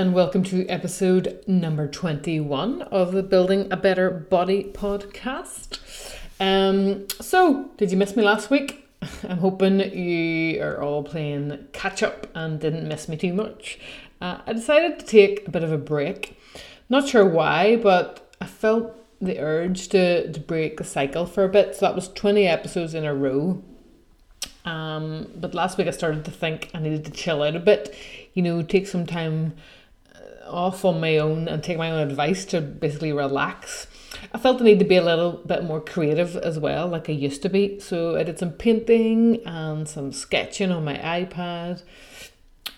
and welcome to episode number 21 of the Building a Better Body podcast. So, did you miss me last week? I'm hoping you are all playing catch up and didn't miss me too much. I decided to take a bit of a break. Not sure why, but I felt the urge to break the cycle for a bit. So that was 20 episodes in a row. But last week I started to think I needed to chill out a bit, you know, take some time off on my own and take my own advice to basically relax. I felt the need to be a little bit more creative as well, like I used to be. So I did some painting and some sketching on my iPad.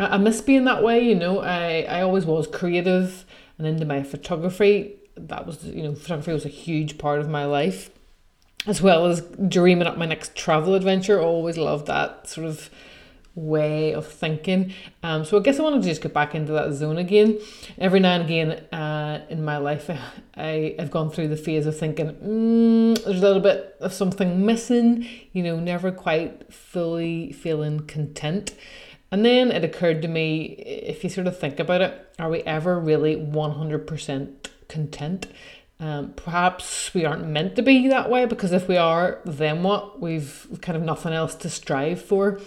I miss being that way, you know. I always was creative and into my photography. That was, you know, photography was a huge part of my life, as well as dreaming up my next travel adventure. Always loved that sort of way of thinking. So I guess I wanted to just get back into that zone again. Every now and again in my life, I've gone through the phase of thinking, there's a little bit of something missing, you know, never quite fully feeling content. And then it occurred to me, if you sort of think about it, are we ever really 100% content? Perhaps we aren't meant to be that way, because if we are, then what? We've kind of nothing else to strive for.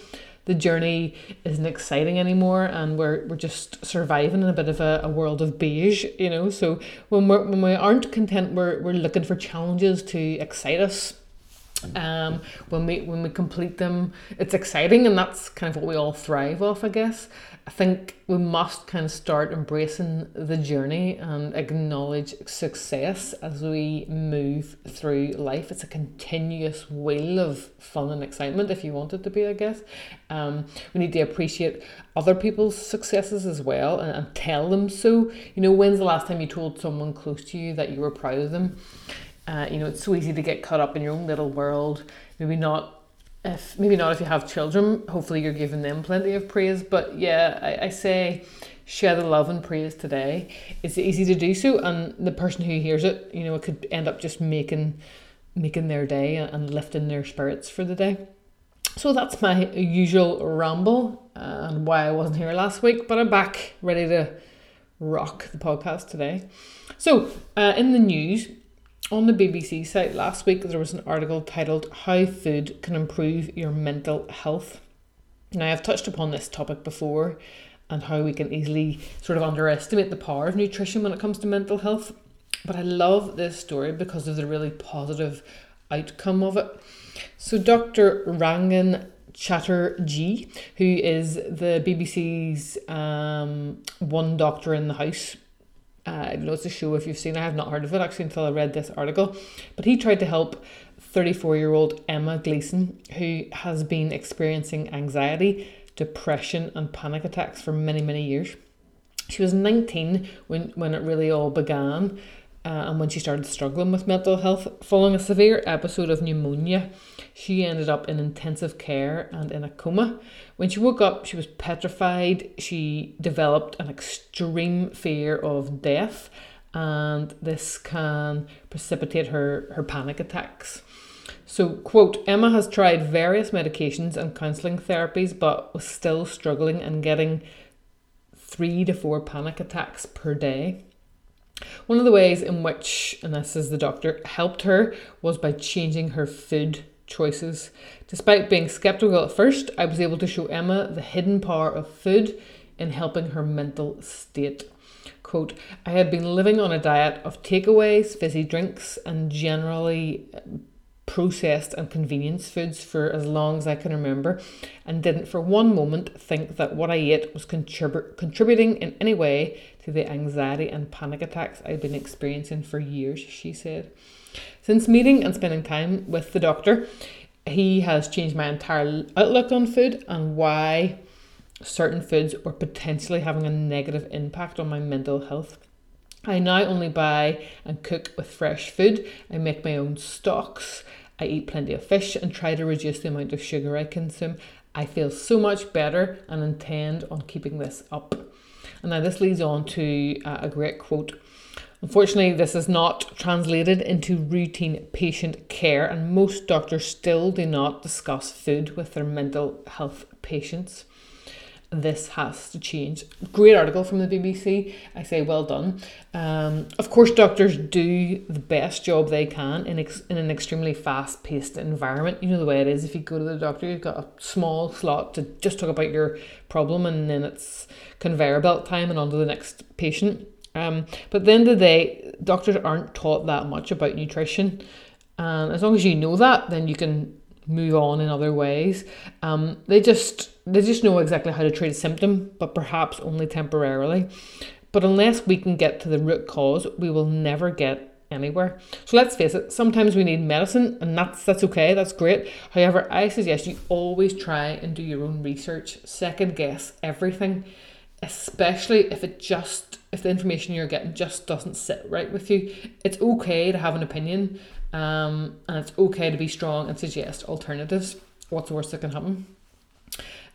The journey isn't exciting anymore, and we're just surviving in a bit of a world of beige, you know. So when we aren't content, we're looking for challenges to excite us. When we complete them, it's exciting, and that's kind of what we all thrive off, I guess. I think we must kind of start embracing the journey and acknowledge success as we move through life. It's a continuous wheel of fun and excitement, if you want it to be, I guess. We need to appreciate other people's successes as well and tell them so. You know, when's the last time you told someone close to you that you were proud of them? You know, it's so easy to get caught up in your own little world. Maybe not if you have children. Hopefully you're giving them plenty of praise. But yeah, I say share the love and praise today. It's easy to do so, and the person who hears it, you know, it could end up just making their day and lifting their spirits for the day. So that's my usual ramble and why I wasn't here last week. But I'm back, ready to rock the podcast today. So in the news, on the BBC site last week, there was an article titled "How Food Can Improve Your Mental Health." Now, I've touched upon this topic before and how we can easily sort of underestimate the power of nutrition when it comes to mental health. But I love this story because of the really positive outcome of it. So Dr. Rangan Chatterjee, who is the BBC's One Doctor in the House, I don't know, it's a show if you've seen. I have not heard of it actually until I read this article. But he tried to help 34-year-old Emma Gleason, who has been experiencing anxiety, depression and panic attacks for many, many years. She was 19 when it really all began and when she started struggling with mental health. Following a severe episode of pneumonia, she ended up in intensive care and in a coma. When she woke up, she was petrified. She developed an extreme fear of death, and this can precipitate her panic attacks. So, quote, "Emma has tried various medications and counselling therapies, but was still struggling and getting 3 to 4 panic attacks per day. One of the ways in which," and this is the doctor, "helped her was by changing her food choices. Despite being skeptical at first, I was able to show Emma the hidden power of food in helping her mental state." Quote, "I had been living on a diet of takeaways, fizzy drinks, and generally processed and convenience foods for as long as I can remember, and didn't for one moment think that what I ate was contributing in any way to the anxiety and panic attacks I'd been experiencing for years," she said. "Since meeting and spending time with the doctor, he has changed my entire outlook on food and why certain foods were potentially having a negative impact on my mental health. I now only buy and cook with fresh food. I make my own stocks. I eat plenty of fish and try to reduce the amount of sugar I consume. I feel so much better and intend on keeping this up." And now this leads on to a great quote. "Unfortunately, this is not translated into routine patient care, and most doctors still do not discuss food with their mental health patients. this has to change. Great article from the BBC. I say well done. Of course, doctors do the best job they can in an extremely fast-paced environment. You know the way it is. If you go to the doctor, you've got a small slot to just talk about your problem, and then it's conveyor belt time and on to the next patient. But at the end of the day, doctors aren't taught that much about nutrition. And as long as you know that, then you can move on in other ways. They just know exactly how to treat a symptom, but perhaps only temporarily. But unless we can get to the root cause, we will never get anywhere. So let's face it, sometimes we need medicine, and that's okay, that's great. However, I suggest you always try and do your own research, second guess everything, especially if the information you're getting just doesn't sit right with you. It's okay to have an opinion, and it's okay to be strong and suggest alternatives. What's the worst that can happen?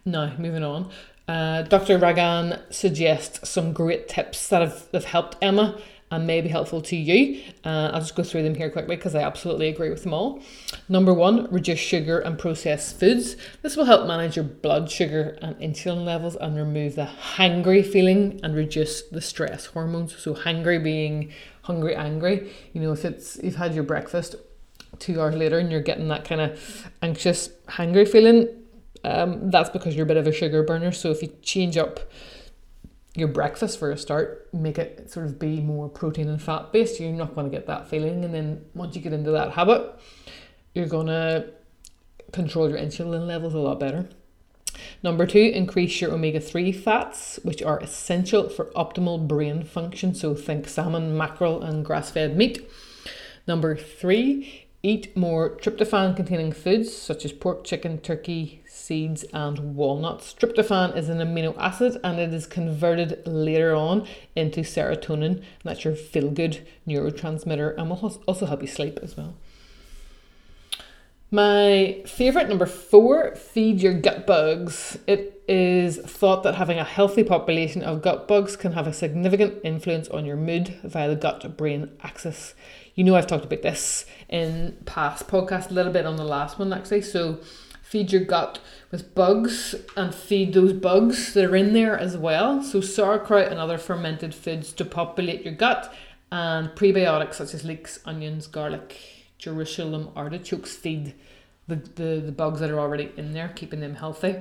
Now, moving on. Dr. Rangan suggests some great tips that have helped Emma and may be helpful to you. I'll just go through them here quickly because I absolutely agree with them all. Number one, reduce sugar and processed foods. This will help manage your blood sugar and insulin levels and remove the hangry feeling and reduce the stress hormones. So hangry being hungry, angry. You know, if you've had your breakfast 2 hours later and you're getting that kind of anxious, hangry feeling, that's because you're a bit of a sugar burner. So if you change up your breakfast for a start, make it sort of be more protein and fat based, you're not going to get that feeling. And then once you get into that habit, you're going to control your insulin levels a lot better. Number two, increase your omega-3 fats, which are essential for optimal brain function. So think salmon, mackerel, and grass-fed meat. Number three, eat more tryptophan-containing foods such as pork, chicken, turkey, seeds, and walnuts. Tryptophan is an amino acid, and it is converted later on into serotonin, and that's your feel-good neurotransmitter, and will also help you sleep as well. My favourite, number four, feed your gut bugs. It is thought that having a healthy population of gut bugs can have a significant influence on your mood via the gut-brain axis. You know, I've talked about this in past podcasts, a little bit on the last one actually. So feed your gut with bugs and feed those bugs that are in there as well. So sauerkraut and other fermented foods to populate your gut, and prebiotics such as leeks, onions, garlic, Jerusalem artichokes feed the bugs that are already in there, keeping them healthy.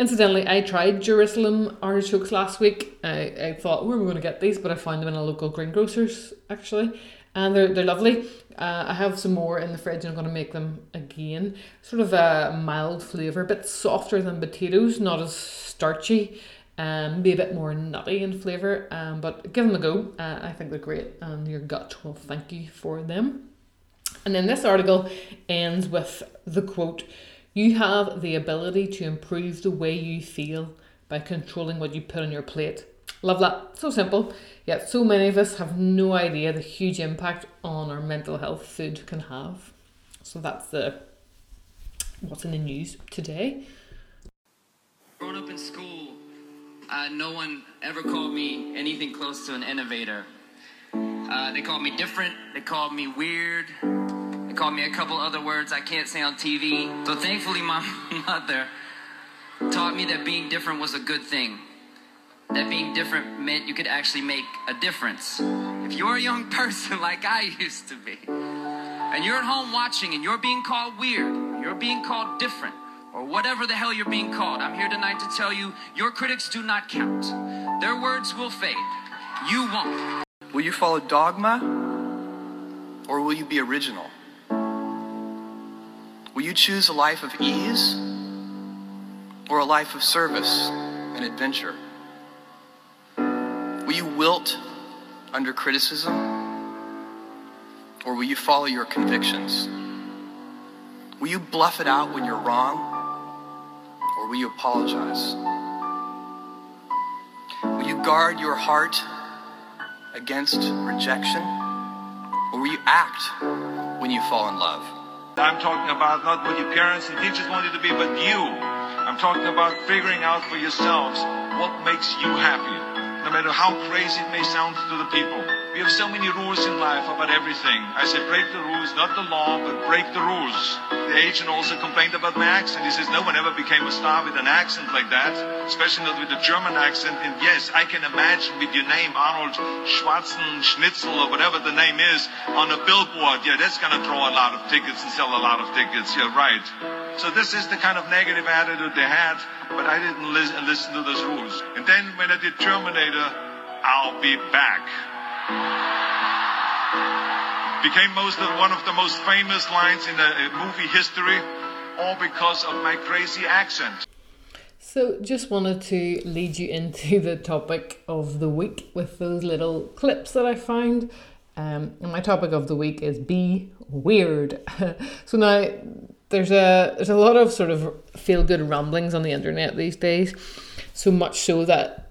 Incidentally, I tried Jerusalem artichokes last week. I thought, where are we going to get these? But I found them in a local greengrocer's actually. And they're lovely. I have some more in the fridge, and I'm going to make them again. Sort of a mild flavour, a bit softer than potatoes, not as starchy, be a bit more nutty in flavour, but give them a go. I think they're great, and your gut will thank you for them. And then this article ends with the quote, "You have the ability to improve the way you feel by controlling what you put on your plate." Love that. So simple. Yet so many of us have no idea the huge impact on our mental health food can have. So that's what's in the news today. Growing up in school, no one ever called me anything close to an innovator. They called me different. They called me weird. They called me a couple other words I can't say on TV. So thankfully, my mother taught me that being different was a good thing. That being different meant you could actually make a difference. If you're a young person like I used to be, and you're at home watching, and you're being called weird, you're being called different, or whatever the hell you're being called, I'm here tonight to tell you, your critics do not count. Their words will fade. You won't. Will you follow dogma, or will you be original? Will you choose a life of ease, or a life of service and adventure? Will you wilt under criticism, or will you follow your convictions? Will you bluff it out when you're wrong, or will you apologize? Will you guard your heart against rejection, or will you act when you fall in love? I'm talking about not what your parents and teachers want you to be, but you. I'm talking about figuring out for yourselves what makes you happy. No matter how crazy it may sound to the people, We have so many rules in life about everything. I said, break the rules, not the law, but break the rules. The agent also complained about my accent. He says, no one ever became a star with an accent like that, especially not with a German accent. And yes, I can imagine with your name, Arnold Schwarzenegger or whatever the name is, on a billboard. Yeah, that's going to draw a lot of tickets and sell a lot of tickets. Yeah, right. So this is the kind of negative attitude they had, but I didn't listen to those rules. And then when I did Terminator, I'll be back. Became one of the most famous lines in the movie history, all because of my crazy accent. So just wanted to lead you into the topic of the week with those little clips that I found. And my topic of the week is be weird. So now there's a lot of sort of feel-good ramblings on the internet these days. So much so that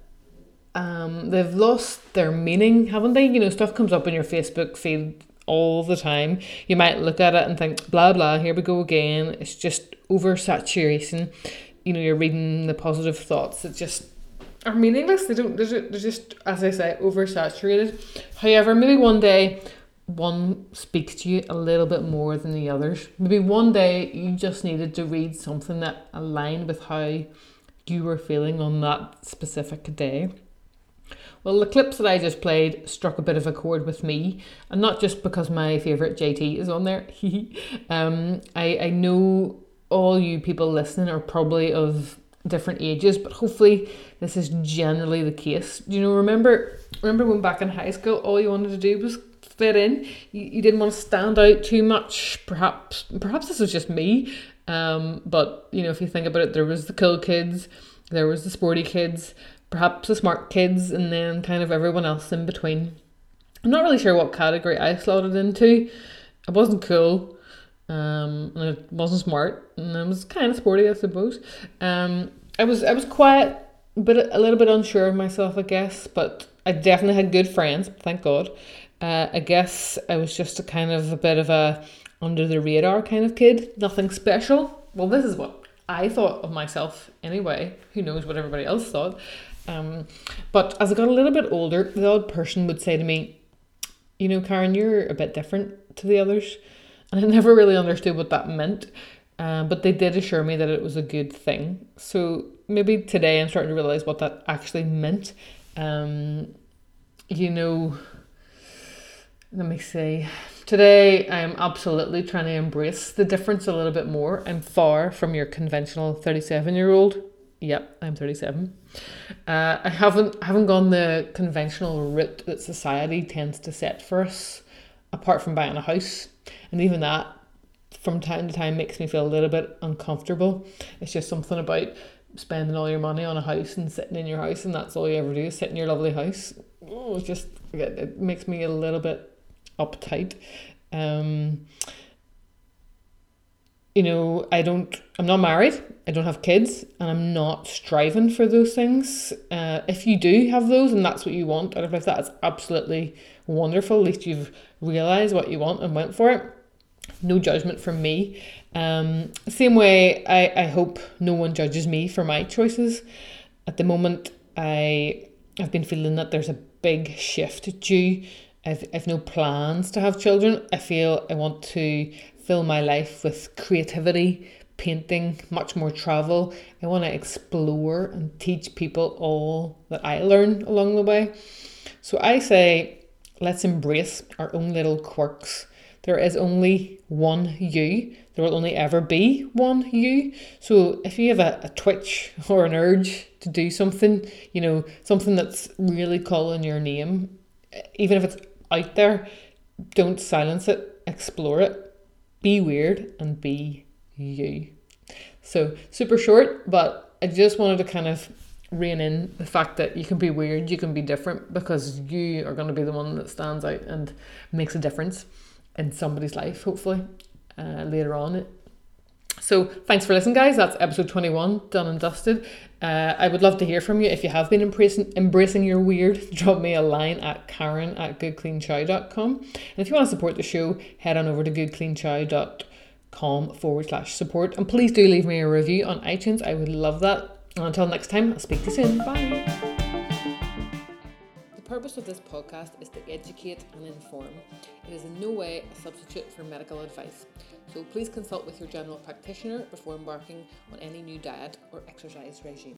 they've lost their meaning, haven't they? You know, stuff comes up in your Facebook feed all the time. You might look at it and think, blah, blah, here we go again. It's just oversaturation. You know, you're reading the positive thoughts that just are meaningless. They're just, as I say, oversaturated. However, maybe one day one speaks to you a little bit more than the others. Maybe one day you just needed to read something that aligned with how you were feeling on that specific day. Well, the clips that I just played struck a bit of a chord with me, and not just because my favourite JT is on there. I know all you people listening are probably of different ages, but hopefully this is generally the case. You know, remember when back in high school, all you wanted to do was fit in. You didn't want to stand out too much. Perhaps this was just me. But you know, if you think about it, there was the cool kids, there was the sporty kids, perhaps the smart kids, and then kind of everyone else in between. I'm not really sure what category I slotted into. I wasn't cool, and I wasn't smart, and I was kind of sporty, I suppose. I was quiet, but a little bit unsure of myself, I guess, but I definitely had good friends, thank God. I guess I was just a kind of a bit of a under the radar kind of kid, nothing special. Well, this is what I thought of myself anyway. Who knows what everybody else thought. But as I got a little bit older, the odd person would say to me, you know, Karen, you're a bit different to the others. And I never really understood what that meant. But they did assure me that it was a good thing. So maybe today I'm starting to realise what that actually meant. You know, let me see. Today, I'm absolutely trying to embrace the difference a little bit more. I'm far from your conventional 37-year-old. Yep, I'm 37. I haven't gone the conventional route that society tends to set for us, apart from buying a house. And even that, from time to time, makes me feel a little bit uncomfortable. It's just something about spending all your money on a house and sitting in your house, and that's all you ever do is sit in your lovely house. Oh, it's just, it makes me a little bit uptight. You know, I'm not married, I don't have kids, and I'm not striving for those things. If you do have those and that's what you want, and if that's absolutely wonderful, at least you've realized what you want and went for it. No judgment from me. Same way, I hope no one judges me for my choices. At the moment, I've been feeling that there's a big shift due. I've no plans to have children. I feel I want to fill my life with creativity, painting, much more travel. I want to explore and teach people all that I learn along the way. So I say, let's embrace our own little quirks. There is only one you. There will only ever be one you. So if you have a twitch or an urge to do something, you know, something that's really calling your name, even if it's out there, don't silence it, explore it, be weird and be you. So super short, but I just wanted to kind of rein in the fact that you can be weird, you can be different, because you are going to be the one that stands out and makes a difference in somebody's life, hopefully, later on. So thanks for listening, guys. That's episode 21, done and dusted. I would love to hear from you. If you have been embracing your weird, drop me a line at karen@goodcleanchow.com. And if you want to support the show, head on over to goodcleanchow.com/support. And please do leave me a review on iTunes. I would love that. And until next time, I'll speak to you soon. Bye. purpose of this podcast is to educate and inform. It is in no way a substitute for medical advice, so please consult with your general practitioner before embarking on any new diet or exercise regime.